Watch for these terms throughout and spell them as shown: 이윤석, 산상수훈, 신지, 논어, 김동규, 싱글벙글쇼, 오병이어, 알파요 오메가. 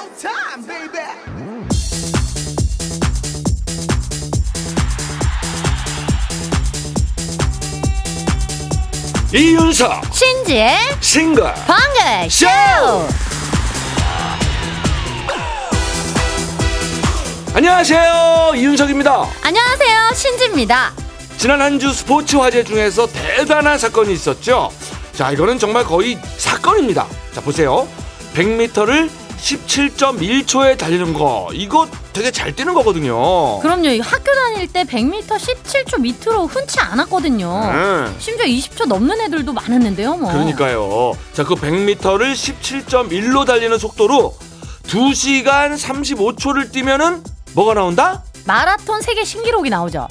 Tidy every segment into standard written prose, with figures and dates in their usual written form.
long time, baby. 이윤석 신지의 싱글벙글쇼. 안녕하세요, 이윤석입니다. 안녕하세요, 신지입니다. 지난 한 주 스포츠 화제 중에서 대단한 사건이 있었죠. 자, 이거는 정말 거의 사건입니다. 자, 보세요. 100m를 17.1초에 달리는 거, 이거 되게 잘 뛰는 거거든요. 그럼요. 학교 다닐 때 100m 17초 밑으로 흔치 않았거든요. 심지어 20초 넘는 애들도 많았는데요. 그러니까요. 자, 그 100m를 17.1로 달리는 속도로 2시간 35초를 뛰면은 뭐가 나온다? 마라톤 세계 신기록이 나오죠.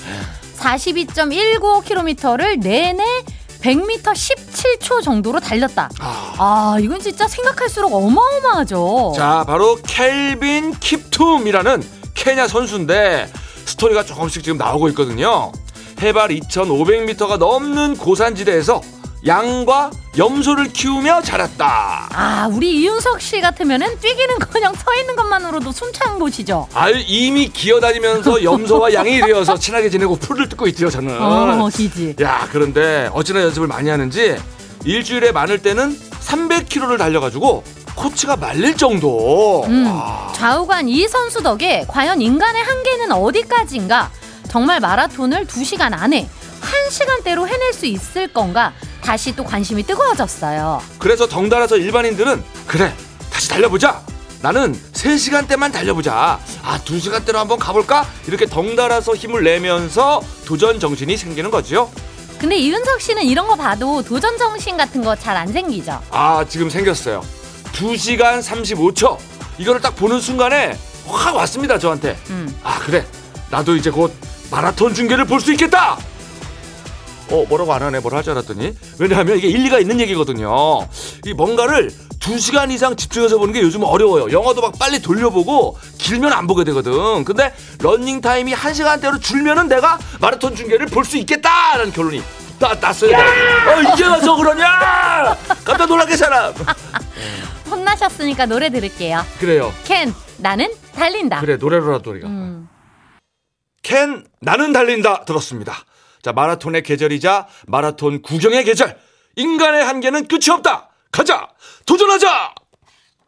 42.195km를 내내 100m 17초 정도로 달렸다. 아, 이건 진짜 생각할수록 어마어마하죠. 자, 바로 켈빈 킵툼이라는 케냐 선수인데 스토리가 조금씩 지금 나오고 있거든요. 해발 2,500m가 넘는 고산지대에서 양과 염소를 키우며 자랐다. 아, 우리 이윤석 씨 같으면은 뛰기는커녕 서 있는 것만으로도 숨찬 곳이죠. 아, 이미 기어다니면서 염소와 양이 이어서 친하게 지내고 풀을 뜯고 있죠, 저는. 기지. 야, 그런데 어찌나 연습을 많이 하는지 일주일에 많을 때는 300km를 달려가지고 코치가 말릴 정도. 좌우간 이 선수 덕에 과연 인간의 한계는 어디까지인가? 정말 마라톤을 2시간 안에 1시간대로 해낼 수 있을 건가? 다시 또 관심이 뜨거워졌어요. 그래서 덩달아서 일반인들은 그래, 다시 달려보자, 나는 3시간대만 달려보자, 아, 2시간대로 한번 가볼까, 이렇게 덩달아서 힘을 내면서 도전 정신이 생기는 거지요. 근데 이윤석 씨는 이런 거 봐도 도전 정신 같은 거 잘 안 생기죠? 아, 지금 생겼어요. 2시간 35초 이거를 딱 보는 순간에 확 왔습니다, 저한테. 아, 그래, 나도 이제 곧 마라톤 중계를 볼 수 있겠다. 뭐라고 안 하네. 뭐라 할 줄 알았더니. 왜냐하면 이게 일리가 있는 얘기거든요. 이 뭔가를 2시간 이상 집중해서 보는 게 요즘 어려워요. 영화도 막 빨리 돌려보고 길면 안 보게 되거든. 근데 러닝 타임이 1시간대로 줄면은 내가 마라톤 중계를 볼 수 있겠다라는 결론이 났어요. 이제 와서 그러냐? 깜짝 놀라게 사람. 혼나셨으니까 노래 들을게요. 그래요. 캔, 나는 달린다. 그래, 노래로라도 우리가. 캔, 나는 달린다 들었습니다. 자, 마라톤의 계절이자 마라톤 구경의 계절. 인간의 한계는 끝이 없다. 가자, 도전하자.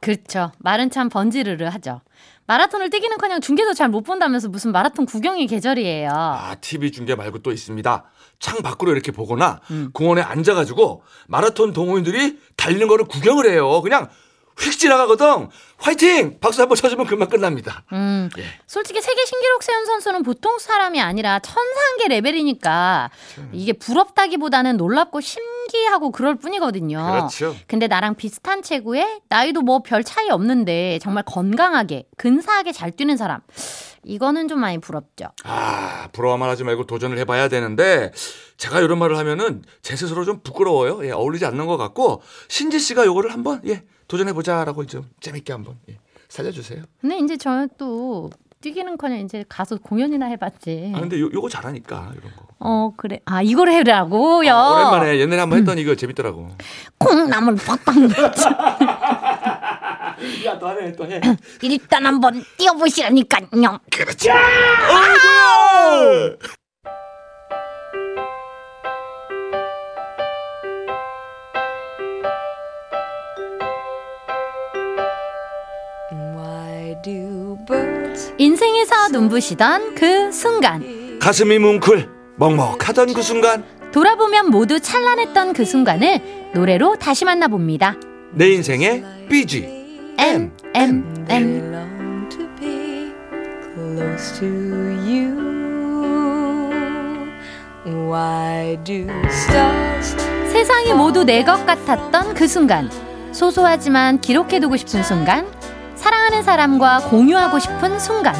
그렇죠. 말은 참 번지르르 하죠. 마라톤을 뛰기는커녕 중계도 잘 못 본다면서 무슨 마라톤 구경의 계절이에요. 아, TV 중계 말고 또 있습니다. 창 밖으로 이렇게 보거나 공원에 앉아가지고 마라톤 동호인들이 달리는 거를 구경을 해요. 그냥 휙 지나가거든. 화이팅! 박수 한번 쳐주면 금방 끝납니다. 예. 솔직히 세계 신기록 세운 선수는 보통 사람이 아니라 천상계 레벨이니까 이게 부럽다기보다는 놀랍고 신기하고 그럴 뿐이거든요. 그렇죠. 근데 나랑 비슷한 체구에 나이도 뭐 별 차이 없는데 정말 건강하게 근사하게 잘 뛰는 사람, 이거는 좀 많이 부럽죠. 아, 부러워만 하지 말고 도전을 해봐야 되는데 제가 이런 말을 하면은 제 스스로 좀 부끄러워요. 예, 어울리지 않는 것 같고, 신지 씨가 요거를 한번 도전해보자라고 좀 재밌게 한번 살려주세요. 근데 이제 저는 또 뛰기는커녕 이제 가서 공연이나 해봤지. 아, 근데 요거 잘하니까 이런 거. 그래. 아, 이걸 해라고요. 오랜만에 옛날에 한번 했던 이거 재밌더라고. 콩나물 팍팍 넣었지. 야, 또 해. 일단 한번 뛰어보시라니까요. 그렇지. 뭐야. 인생에서 눈부시던 그 순간, 가슴이 뭉클 먹먹하던 그 순간, 돌아보면 모두 찬란했던 그 순간을 노래로 다시 만나봅니다. 내 인생의 BGM. 세상이 모두 내 것 같았던 그 순간, 소소하지만 기록해두고 싶은 순간, 사랑하는 사람과 공유하고 싶은 순간.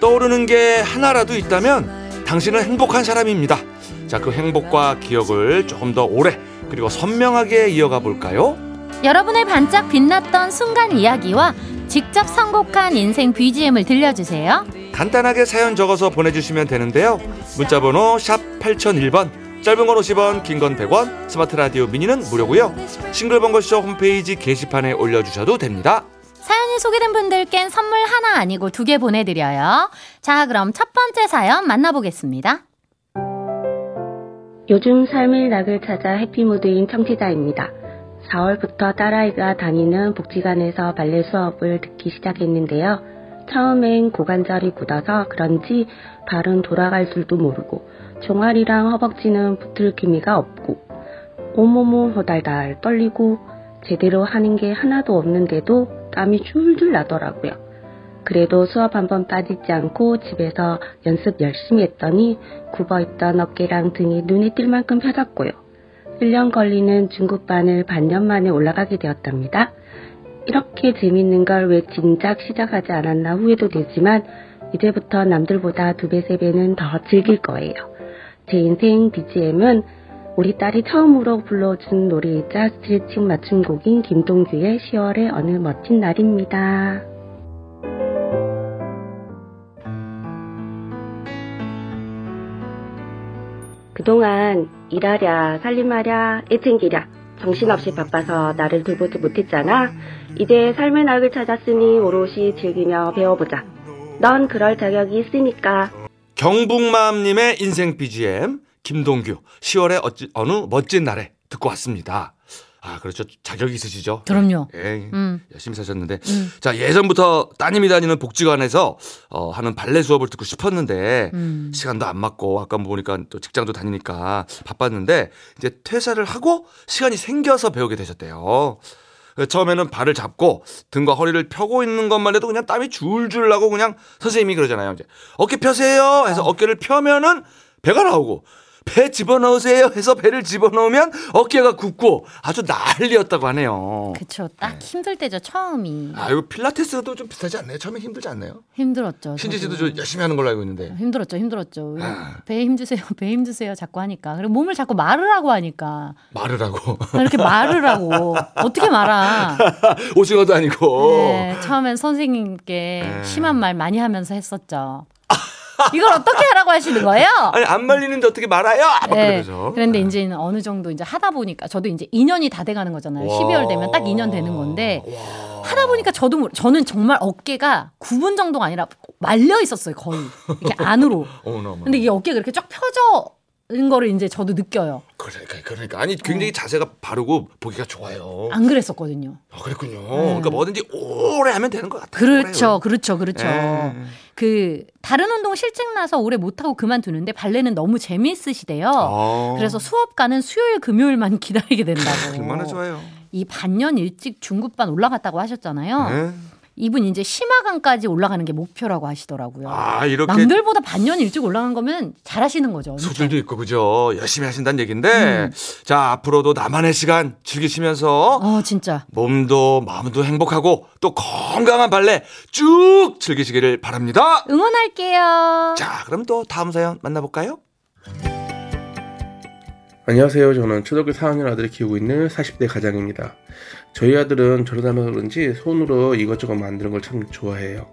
떠오르는 게 하나라도 있다면 당신은 행복한 사람입니다. 자, 그 행복과 기억을 조금 더 오래 그리고 선명하게 이어가 볼까요? 여러분의 반짝 빛났던 순간 이야기와 직접 선곡한 인생 BGM을 들려주세요. 간단하게 사연 적어서 보내주시면 되는데요. 문자번호 샵 8001번, 짧은 건 50원, 긴 건 100원, 스마트 라디오 미니는 무료고요. 싱글벙글쇼 홈페이지 게시판에 올려주셔도 됩니다. 사연이 소개된 분들께는 선물 하나 아니고 2개 보내드려요. 자, 그럼 첫 번째 사연 만나보겠습니다. 요즘 삶의 낙을 찾아 해피무드인 청취자입니다. 4월부터 딸아이가 다니는 복지관에서 발레 수업을 듣기 시작했는데요. 처음엔 고관절이 굳어서 그런지 발은 돌아갈 줄도 모르고 종아리랑 허벅지는 붙을 기미가 없고 온몸은 호달달 떨리고 제대로 하는 게 하나도 없는데도 땀이 줄줄 나더라고요. 그래도 수업 한번 빠지지 않고 집에서 연습 열심히 했더니 굽어있던 어깨랑 등이 눈에 띌 만큼 펴졌고요. 1년 걸리는 중급반을 반년 만에 올라가게 되었답니다. 이렇게 재밌는 걸 왜 진작 시작하지 않았나 후회도 되지만 이제부터 남들보다 2배, 3배는 더 즐길 거예요. 제 인생 BGM은 우리 딸이 처음으로 불러준 노래이자 스트레칭 맞춤곡인 김동규의 10월의 어느 멋진 날입니다. 그동안 일하랴, 살림하랴, 애 챙기랴, 정신없이 바빠서 나를 돌보지 못했잖아. 이제 삶의 낙을 찾았으니 오롯이 즐기며 배워보자. 넌 그럴 자격이 있으니까. 경북마음님의 인생 BGM 김동규 10월의 어느 멋진 날에 듣고 왔습니다. 아, 그렇죠. 자격이 있으시죠? 그럼요. 예, 열심히 사셨는데. 자, 예전부터 따님이 다니는 복지관에서 하는 발레 수업을 듣고 싶었는데 시간도 안 맞고 아까 보니까 또 직장도 다니니까 바빴는데 이제 퇴사를 하고 시간이 생겨서 배우게 되셨대요. 처음에는 발을 잡고 등과 허리를 펴고 있는 것만 해도 그냥 땀이 줄줄 나고 그냥 선생님이 그러잖아요. 이제 어깨 펴세요 해서 어깨를 펴면은 배가 나오고 배 집어넣으세요 해서 배를 집어넣으면 어깨가 굽고 아주 난리였다고 하네요. 그렇죠. 딱 네. 힘들 때죠. 처음이. 아, 이거 필라테스도 좀 비슷하지 않나요? 처음에 힘들지 않나요? 힘들었죠. 신지 씨도 좀 열심히 하는 걸로 알고 있는데. 힘들었죠. 배에 힘주세요. 배에 힘주세요. 자꾸 하니까. 그리고 몸을 자꾸 말을 하고 하니까. 말을 하고. 이렇게 말을 하고. 어떻게 말아. 오징어도 아니고. 네, 처음엔 선생님께 심한 말 많이 하면서 했었죠. 이걸 어떻게 하라고 하시는 거예요? 아니, 안 말리는데 어떻게 말아요? 네. 그런데 이제 어느 정도 이제 하다 보니까 저도 이제 2년이 다 돼가는 거잖아요. 12월 되면 딱 2년 되는 건데 하다 보니까 저는 정말 어깨가 9분 정도가 아니라 말려 있었어요. 거의 이렇게 안으로. 근데 이게 어깨가 이렇게 쫙 펴져. 인 거를 이제 저도 느껴요. 그러니까 아니 굉장히 자세가 바르고 보기가 좋아요. 안 그랬었거든요. 아, 그랬군요. 그러니까 뭐든지 오래 하면 되는 것 같아요. 그렇죠. 그 다른 운동 실증 나서 오래 못 하고 그만두는데 발레는 너무 재미있으시대요. 그래서 수업가는 수요일 금요일만 기다리게 된다고. 얼마나 좋아요. 이 반년 일찍 중급반 올라갔다고 하셨잖아요. 네. 이분 이제 심화관까지 올라가는 게 목표라고 하시더라고요. 아, 이렇게 남들보다 반년 일찍 올라간 거면 잘하시는 거죠. 소질도 있고 그죠. 열심히 하신다는 얘기인데 자, 앞으로도 나만의 시간 즐기시면서 진짜 몸도 마음도 행복하고 또 건강한 발레 쭉 즐기시기를 바랍니다. 응원할게요. 자, 그럼 또 다음 사연 만나볼까요? 안녕하세요. 저는 초등학교 4학년 아들을 키우고 있는 40대 가장입니다. 저희 아들은 저를 닮아서 그런지 손으로 이것저것 만드는 걸 참 좋아해요.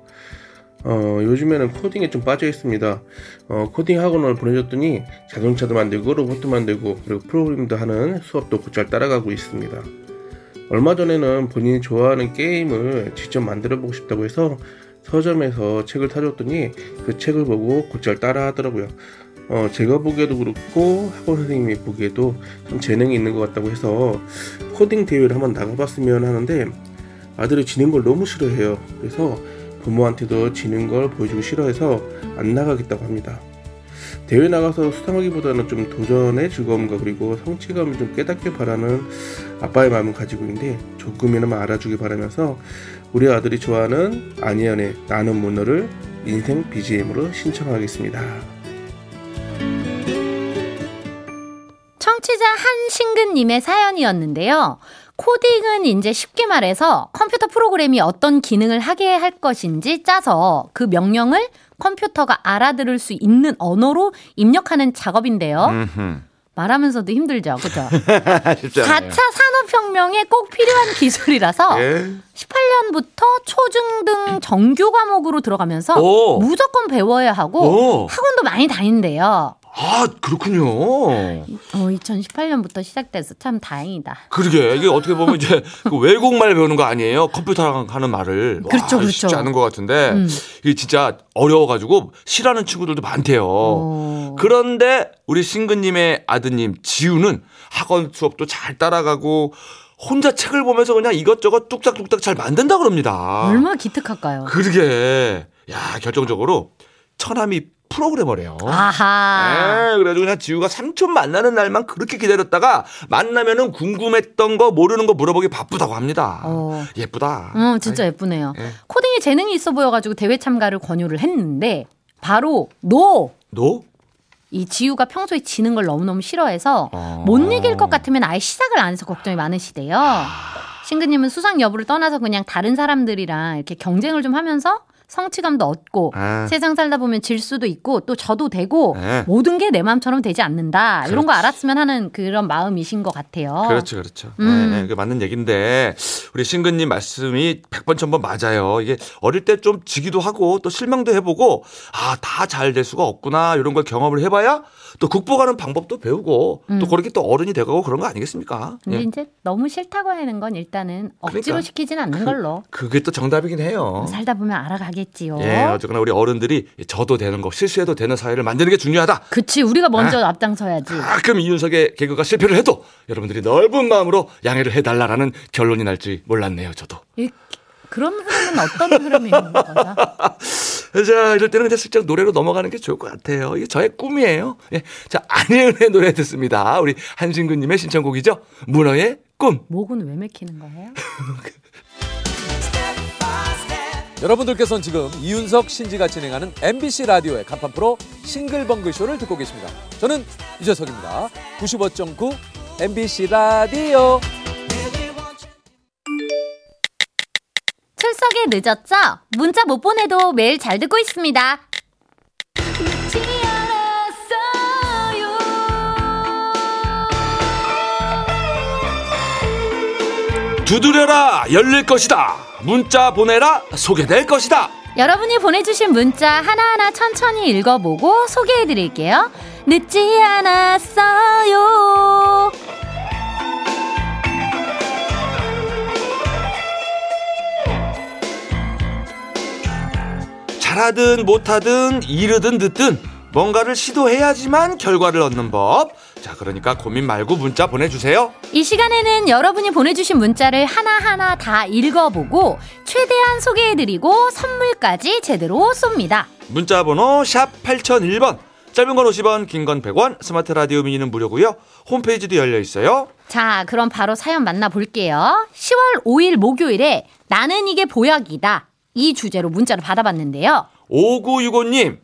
요즘에는 코딩에 좀 빠져 있습니다. 코딩 학원을 보내줬더니 자동차도 만들고 로봇도 만들고 그리고 프로그램도 하는 수업도 곧잘 따라가고 있습니다. 얼마 전에는 본인이 좋아하는 게임을 직접 만들어보고 싶다고 해서 서점에서 책을 사줬더니 그 책을 보고 곧잘 따라 하더라고요. 제가 보기에도 그렇고 학원 선생님이 보기에도 좀 재능이 있는 것 같다고 해서 코딩 대회를 한번 나가봤으면 하는데 아들이 지는 걸 너무 싫어해요. 그래서 부모한테도 지는 걸 보여주고 싫어해서 안 나가겠다고 합니다. 대회 나가서 수상하기보다는 좀 도전의 즐거움과 그리고 성취감을 좀 깨닫길 바라는 아빠의 마음을 가지고 있는데 조금이나마 알아주길 바라면서 우리 아들이 좋아하는 안예은의 나는 문어를 인생 BGM으로 신청하겠습니다. 청취자 한신근님의 사연이었는데요. 코딩은 이제 쉽게 말해서 컴퓨터 프로그램이 어떤 기능을 하게 할 것인지 짜서 그 명령을 컴퓨터가 알아들을 수 있는 언어로 입력하는 작업인데요. 말하면서도 힘들죠. 그렇죠? 4차 산업혁명에 꼭 필요한 기술이라서 18년부터 초중등 정규 과목으로 들어가면서 무조건 배워야 하고 학원도 많이 다닌대요. 아, 그렇군요. 2018년부터 시작돼서 참 다행이다. 그러게. 이게 어떻게 보면 이제 외국말 배우는 거 아니에요? 컴퓨터랑 하는 말을. 그렇죠, 그렇죠. 쉽지 않은 것 같은데 이게 진짜 어려워가지고 싫어하는 친구들도 많대요. 오. 그런데 우리 싱근님의 아드님 지우는 학원 수업도 잘 따라가고 혼자 책을 보면서 그냥 이것저것 뚝딱뚝딱 잘 만든다 그럽니다. 얼마나 기특할까요? 그러게. 야, 결정적으로 처남이 프로그래머래요. 아하. 그래가지고 그냥 지우가 삼촌 만나는 날만 그렇게 기다렸다가 만나면은 궁금했던 거 모르는 거 물어보기 바쁘다고 합니다. 예쁘다. 진짜 예쁘네요. 네. 코딩에 재능이 있어 보여가지고 대회 참가를 권유를 했는데 바로 노? 이 지우가 평소에 지는 걸 너무너무 싫어해서 못 이길 것 같으면 아예 시작을 안 해서 걱정이 많으시대요. 싱그님은 수상 여부를 떠나서 그냥 다른 사람들이랑 이렇게 경쟁을 좀 하면서 성취감도 얻고 세상 살다 보면 질 수도 있고 또 져도 되고 모든 게 내 마음처럼 되지 않는다. 그렇지. 이런 거 알았으면 하는 그런 마음이신 것 같아요. 그렇죠. 그렇죠. 네, 맞는 얘기인데 우리 싱근님 말씀이 100번 1000번 맞아요. 이게 어릴 때 좀 지기도 하고 또 실망도 해보고 아, 다 잘 될 수가 없구나 이런 걸 경험을 해봐야 또 극복하는 방법도 배우고 또 그렇게 또 어른이 되고 그런 거 아니겠습니까? 근데 이제 너무 싫다고 하는 건 일단은 억지로 시키진 않는 걸로. 그게 또 정답이긴 해요. 살다 보면 알아가겠죠. 예, 어쨌거나 우리 어른들이 저도 되는 거 실수해도 되는 사회를 만드는 게 중요하다. 그치, 우리가 먼저 앞장서야지. 가끔 이윤석의 개그가 실패를 해도 여러분들이 넓은 마음으로 양해를 해달라라는 결론이 날지 몰랐네요. 저도 그런 흐름은 어떤 흐름인 거죠? 자, 이럴 때는 그냥 슬쩍 노래로 넘어가는 게 좋을 것 같아요. 이게 저의 꿈이에요. 예, 자, 안혜은의 노래 듣습니다. 우리 한신구님의 신청곡이죠. 문어의 꿈. 목은 왜 맥히는 거예요? 여러분들께서는 지금 이윤석, 신지가 진행하는 MBC 라디오의 간판 프로 싱글벙글쇼를 듣고 계십니다. 저는 이재석입니다. 95.9 MBC 라디오. 출석에 늦었죠? 문자 못 보내도 매일 잘 듣고 있습니다. 두드려라, 열릴 것이다. 문자 보내라, 소개될 것이다. 여러분이 보내주신 문자 하나하나 천천히 읽어보고 소개해드릴게요. 늦지 않았어요. 잘하든 못하든 이르든 듣든 뭔가를 시도해야지만 결과를 얻는 법. 자, 그러니까 고민 말고 문자 보내주세요. 이 시간에는 여러분이 보내주신 문자를 하나하나 다 읽어보고 최대한 소개해드리고 선물까지 제대로 쏩니다. 문자 번호 샵 8001번, 짧은 건 50원, 긴 건 100원, 스마트 라디오 미니는 무료고요. 홈페이지도 열려 있어요. 자, 그럼 바로 사연 만나볼게요. 10월 5일 목요일에 나는 이게 보약이다, 이 주제로 문자를 받아봤는데요. 5965님,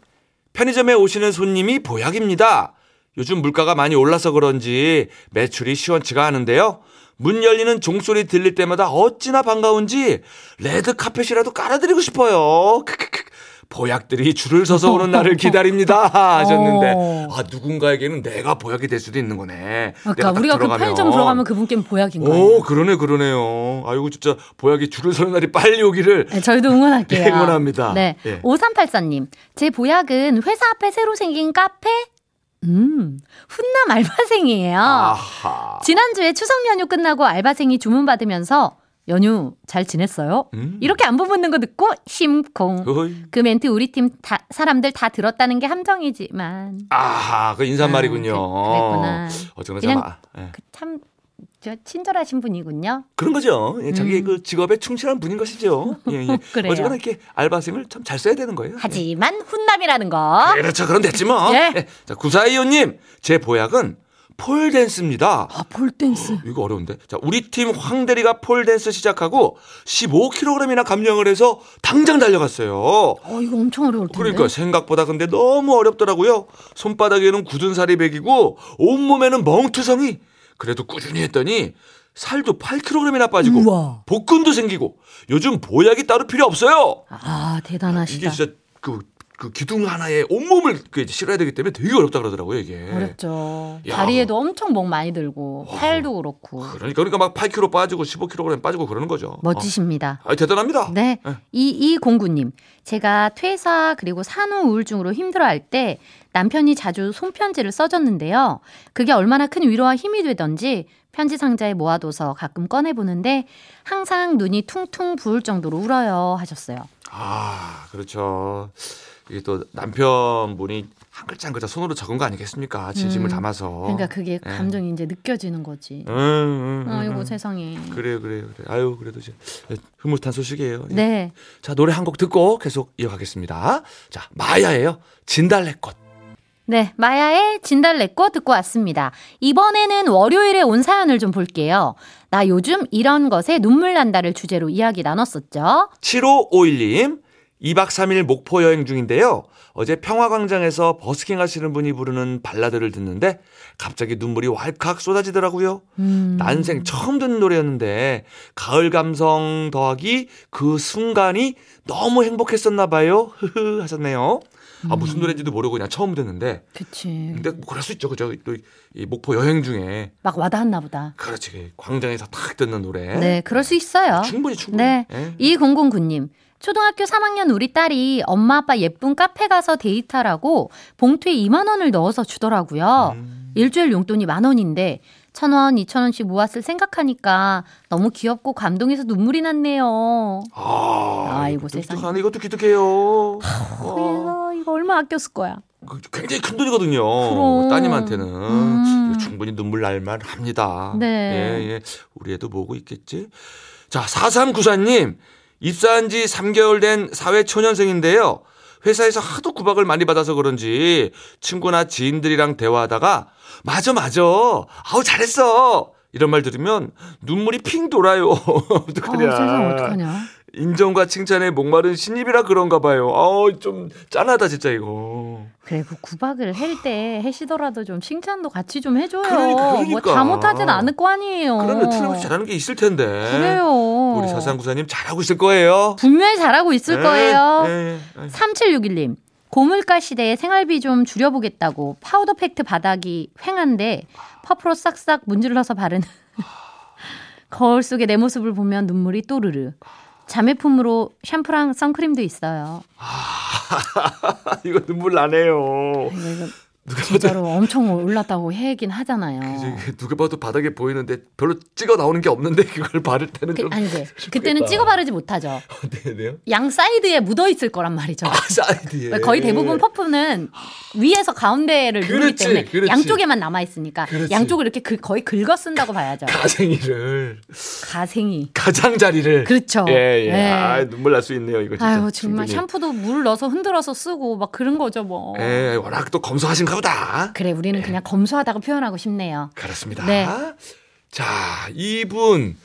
편의점에 오시는 손님이 보약입니다. 요즘 물가가 많이 올라서 그런지 매출이 시원치가 않은데요. 문 열리는 종소리 들릴 때마다 어찌나 반가운지 레드 카펫이라도 깔아드리고 싶어요. 보약들이 줄을 서서 오는 날을 기다립니다 하셨는데, 아, 누군가에게는 내가 보약이 될 수도 있는 거네. 그러니까 우리가 들어가면. 그 편의점 들어가면 그분께는 보약인 거예요. 오, 그러네, 그러네요. 아이고, 진짜 보약이 줄을 서는 날이 빨리 오기를. 네, 저희도 응원할게요. 응원합니다. 네. 네. 5384님, 제 보약은 회사 앞에 새로 생긴 카페 훈남 알바생이에요. 아하. 지난주에 추석 연휴 끝나고 알바생이 주문받으면서 연휴 잘 지냈어요? 이렇게 안부 묻는 거 듣고 심쿵. 어이. 그 멘트 우리 팀 사람들 다 들었다는 게 함정이지만. 아하, 그 인사말이군요. 그랬구나. 어쩌나 참 친절하신 분이군요. 그런 거죠. 예, 자기 그 직업에 충실한 분인 것이죠. 예, 예. 그래요. 어쨌거나 이렇게 알바생을 참 잘 써야 되는 거예요. 하지만 예. 훈남이라는 거. 그렇죠. 그럼 됐지 뭐. 예. 예. 자, 9425님, 제 보약은 폴댄스입니다. 아, 폴댄스. 이거 어려운데. 자, 우리 팀 황대리가 폴댄스 시작하고 15kg이나 감량을 해서 당장 달려갔어요. 이거 엄청 어려울 텐데. 그러니까 생각보다 근데 너무 어렵더라고요. 손바닥에는 굳은 살이 배기고 온몸에는 멍투성이. 그래도 꾸준히 했더니 살도 8kg이나 빠지고. 우와. 복근도 생기고 요즘 보약이 따로 필요 없어요. 아, 대단하시다. 이게 진짜 그 그 기둥 하나에 온몸을 실어야 되기 때문에 되게 어렵다 그러더라고요, 이게. 어렵죠. 야. 다리에도 엄청 목 많이 들고, 와. 팔도 그렇고. 그러니까 막 8kg 빠지고 15kg 빠지고 그러는 거죠. 멋지십니다. 아, 대단합니다. 네. 네. 이 공구님, 제가 퇴사 그리고 산후 우울증으로 힘들어할 때 남편이 자주 손편지를 써줬는데요. 그게 얼마나 큰 위로와 힘이 되던지 편지 상자에 모아둬서 가끔 꺼내보는데 항상 눈이 퉁퉁 부을 정도로 울어요 하셨어요. 아, 그렇죠. 이게 또 남편분이 한 글자 한 글자 손으로 적은 거 아니겠습니까? 진심을 담아서. 그러니까 그게 감정이 이제 느껴지는 거지. 아이고 세상에. 그래요. 아유, 그래도 이제 흐뭇한 소식이에요. 네. 자, 노래 한 곡 듣고 계속 이어가겠습니다. 자, 마야예요. 진달래꽃. 네, 마야의 진달래꽃 듣고 왔습니다. 이번에는 월요일에 온 사연을 좀 볼게요. 나 요즘 이런 것에 눈물 난다를 주제로 이야기 나눴었죠. 7551님, 2박 3일 목포 여행 중인데요. 어제 평화광장에서 버스킹 하시는 분이 부르는 발라드를 듣는데 갑자기 눈물이 왈칵 쏟아지더라고요. 난생 처음 듣는 노래였는데 가을 감성 더하기 그 순간이 너무 행복했었나 봐요. 흐흐 하셨네요. 아, 무슨 노래인지도 모르고 그냥 처음 듣는데. 그치. 근데 뭐 그럴 수 있죠. 그죠. 또 이 목포 여행 중에. 막 와닿았나 보다. 그렇지. 광장에서 탁 듣는 노래. 네, 그럴 수 있어요. 충분히. 네. 네. 2009님. 초등학교 3학년 우리 딸이 엄마 아빠 예쁜 카페 가서 데이트하라고 봉투에 2만 원을 넣어서 주더라고요. 일주일 용돈이 1만 원인데 1,000원, 2,000원씩 모았을 생각하니까 너무 귀엽고 감동해서 눈물이 났네요. 아, 아이고 세상에. 이것도 기특해요. 이거 얼마 아꼈을 거야. 굉장히 큰 돈이거든요. 그럼. 따님한테는 충분히 눈물 날만 합니다. 네. 예. 우리 애도 보고 있겠지. 자, 4394님. 입사한 지 3개월 된 사회초년생인데요. 회사에서 하도 구박을 많이 받아서 그런지 친구나 지인들이랑 대화하다가 맞아 아우 잘했어 이런 말 들으면 눈물이 핑 돌아요. 어떡하냐. 세상 어떡하냐. 인정과 칭찬에 목마른 신입이라 그런가 봐요. 좀 짠하다 진짜 이거. 그래, 그 구박을 할 때 해시더라도 좀 칭찬도 같이 좀 해줘요. 그러니까. 뭐 다 못하진 않을 거 아니에요. 그러면 틀림없이 잘하는 게 있을 텐데. 그래요. 우리 사상구사님 잘하고 있을 거예요. 분명히 잘하고 있을 거예요. 3761님. 고물가 시대에 생활비 좀 줄여보겠다고 파우더 팩트 바닥이 휑한데 퍼프로 싹싹 문질러서 바르는 거울 속에 내 모습을 보면 눈물이 또르르. 자매품으로 샴푸랑 선크림도 있어요. 이거 눈물 나네요. 누가 진짜로 봐도 엄청 올랐다고 해긴 하잖아요. 그치, 누가 봐도 바닥에 보이는데 별로 찍어 나오는 게 없는데 그걸 바를 때는 좀 아니 네. 그때는 찍어 바르지 못하죠. 네네요. 양 사이드에 묻어 있을 거란 말이죠. 아, 사이드에. 거의 대부분 퍼프는 위에서 가운데를 누르기 때문에 양쪽에만 남아 있으니까 양쪽을 이렇게 거의 긁어 쓴다고 봐야죠. 가장자리를. 그렇죠. 예. 아, 눈물 날 수 있네요 이거 진짜. 아유 정말 충분히. 샴푸도 물 넣어서 흔들어서 쓰고 막 그런 거죠 뭐. 예, 워낙 또 검소하신가. 그래, 우리는 그냥 검소하다고 표현하고 싶네요. 그렇습니다. 네. 자, 이분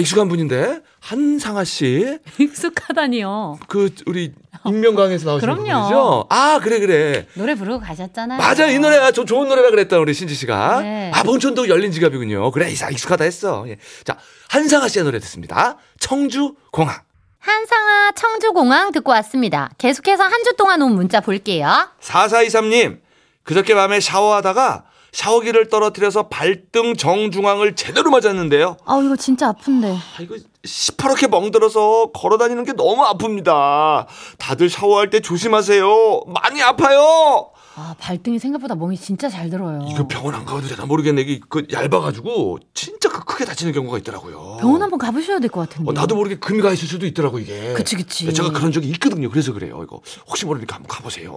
익숙한 분인데 한상아 씨. 익숙하다니요. 우리 익명강에서 나오신 분이죠. 아, 그래. 노래 부르고 가셨잖아요. 맞아, 이 노래가 좋은 노래라 그랬다 우리 신지 씨가. 네. 아, 봉천도 열린 지갑이군요. 그래, 익숙하다 했어. 예. 자, 한상아 씨의 노래 듣습니다. 청주공항. 한상아 청주공항 듣고 왔습니다. 계속해서 한 주 동안 온 문자 볼게요. 4423님. 그저께 밤에 샤워하다가 샤워기를 떨어뜨려서 발등 정중앙을 제대로 맞았는데요. 이거 진짜 아픈데. 이거 시퍼렇게 멍들어서 걸어다니는 게 너무 아픕니다. 다들 샤워할 때 조심하세요. 많이 아파요. 발등이 생각보다 멍이 진짜 잘 들어요. 이거 병원 안 가도 되나 모르겠네. 이게 얇아가지고 진짜 크게 다치는 경우가 있더라고요. 병원 한번 가보셔야 될 것 같은데. 나도 모르게 금이 가 있을 수도 있더라고 이게. 그치. 제가 그런 적이 있거든요. 그래서 그래요. 이거 혹시 모르니까 한번 가보세요.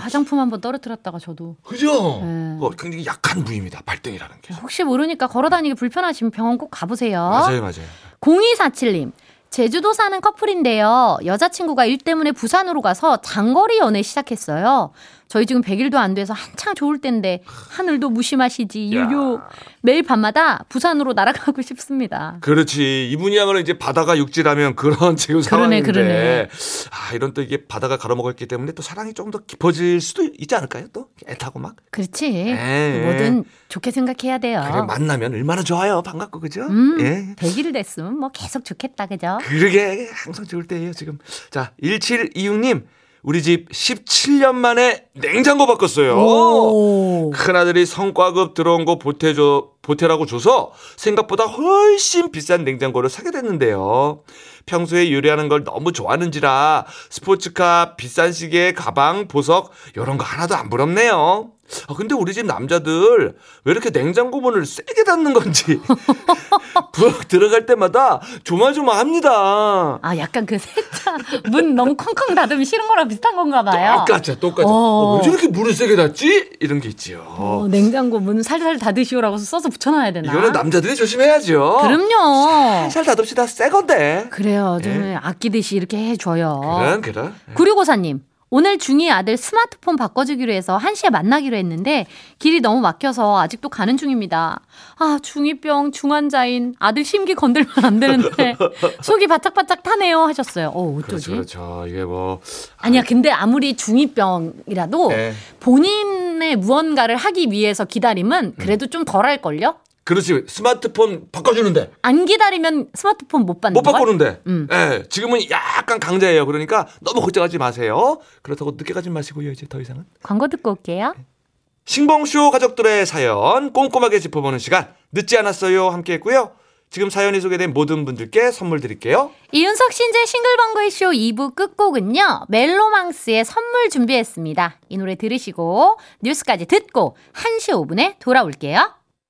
화장품 한번 떨어뜨렸다가 저도. 그죠? 네. 굉장히 약한 부위입니다. 발등이라는 게. 혹시 모르니까 걸어다니기 불편하시면 병원 꼭 가보세요. 맞아요. 0247님. 제주도 사는 커플인데요. 여자친구가 일 때문에 부산으로 가서 장거리 연애 시작했어요. 저희 지금 100일도 안 돼서 한창 좋을 때인데 하늘도 무심하시지 유유. 매일 밤마다 부산으로 날아가고 싶습니다. 그렇지. 이분이야말로 이제 바다가 육지라면 그런 지금 상황인데. 그러네. 이런 또 이게 바다가 갈아먹었기 때문에 또 사랑이 좀 더 깊어질 수도 있지 않을까요? 또 애타고 막. 그렇지. 뭐든 좋게 생각해야 돼요. 그래, 만나면 얼마나 좋아요. 반갑고 그죠? 100일 됐으면 계속 좋겠다. 그죠? 그러게 항상 좋을 때예요 지금. 자, 1726님. 우리 집 17년 만에 냉장고 바꿨어요. 오. 큰아들이 성과급 들어온 거 보태라고 줘서 생각보다 훨씬 비싼 냉장고를 사게 됐는데요. 평소에 요리하는 걸 너무 좋아하는지라 스포츠카, 비싼 시계, 가방, 보석 이런 거 하나도 안 부럽네요. 아, 근데 우리 집 남자들 왜 이렇게 냉장고 문을 세게 닫는 건지 부엌 들어갈 때마다 조마조마합니다. 아, 약간 그 세차 문 너무 쾅쾅 닫으면 싫은 거랑 비슷한 건가 봐요. 똑같아. 왜 이렇게 문을 세게 닫지? 이런 게 있지요. 냉장고 문 살살 닫으시오라고 써서 붙여놔야 되나? 이거는 남자들이 조심해야죠. 그럼요. 살살 닫읍시다. 새 건데. 그래요. 좀 아끼듯이 이렇게 해줘요. 그럼. 9654님. 오늘 중2 아들 스마트폰 바꿔주기로 해서 1시에 만나기로 했는데 길이 너무 막혀서 아직도 가는 중입니다. 아, 중2병 중환자인 아들 심기 건들면 안 되는데 속이 바짝바짝 타네요 하셨어요. 어쩌지? 그렇죠. 이게 뭐. 아니야, 근데 아무리 중2병이라도 본인의 무언가를 하기 위해서 기다림은 그래도 좀 덜할걸요? 그렇지. 스마트폰 바꿔주는데. 안 기다리면 스마트폰 못 받는 거. 못 바꾸는데. 예, 지금은 약간 강제예요. 그러니까 너무 걱정하지 마세요. 그렇다고 늦게 가지 마시고요. 이제 더 이상은. 광고 듣고 올게요. 싱글벙글쇼 가족들의 사연 꼼꼼하게 짚어보는 시간. 늦지 않았어요. 함께했고요. 지금 사연이 소개된 모든 분들께 선물 드릴게요. 이윤석 신지 싱글벙글쇼 2부 끝곡은요. 멜로망스의 선물 준비했습니다. 이 노래 들으시고 뉴스까지 듣고 1시 5분에 돌아올게요.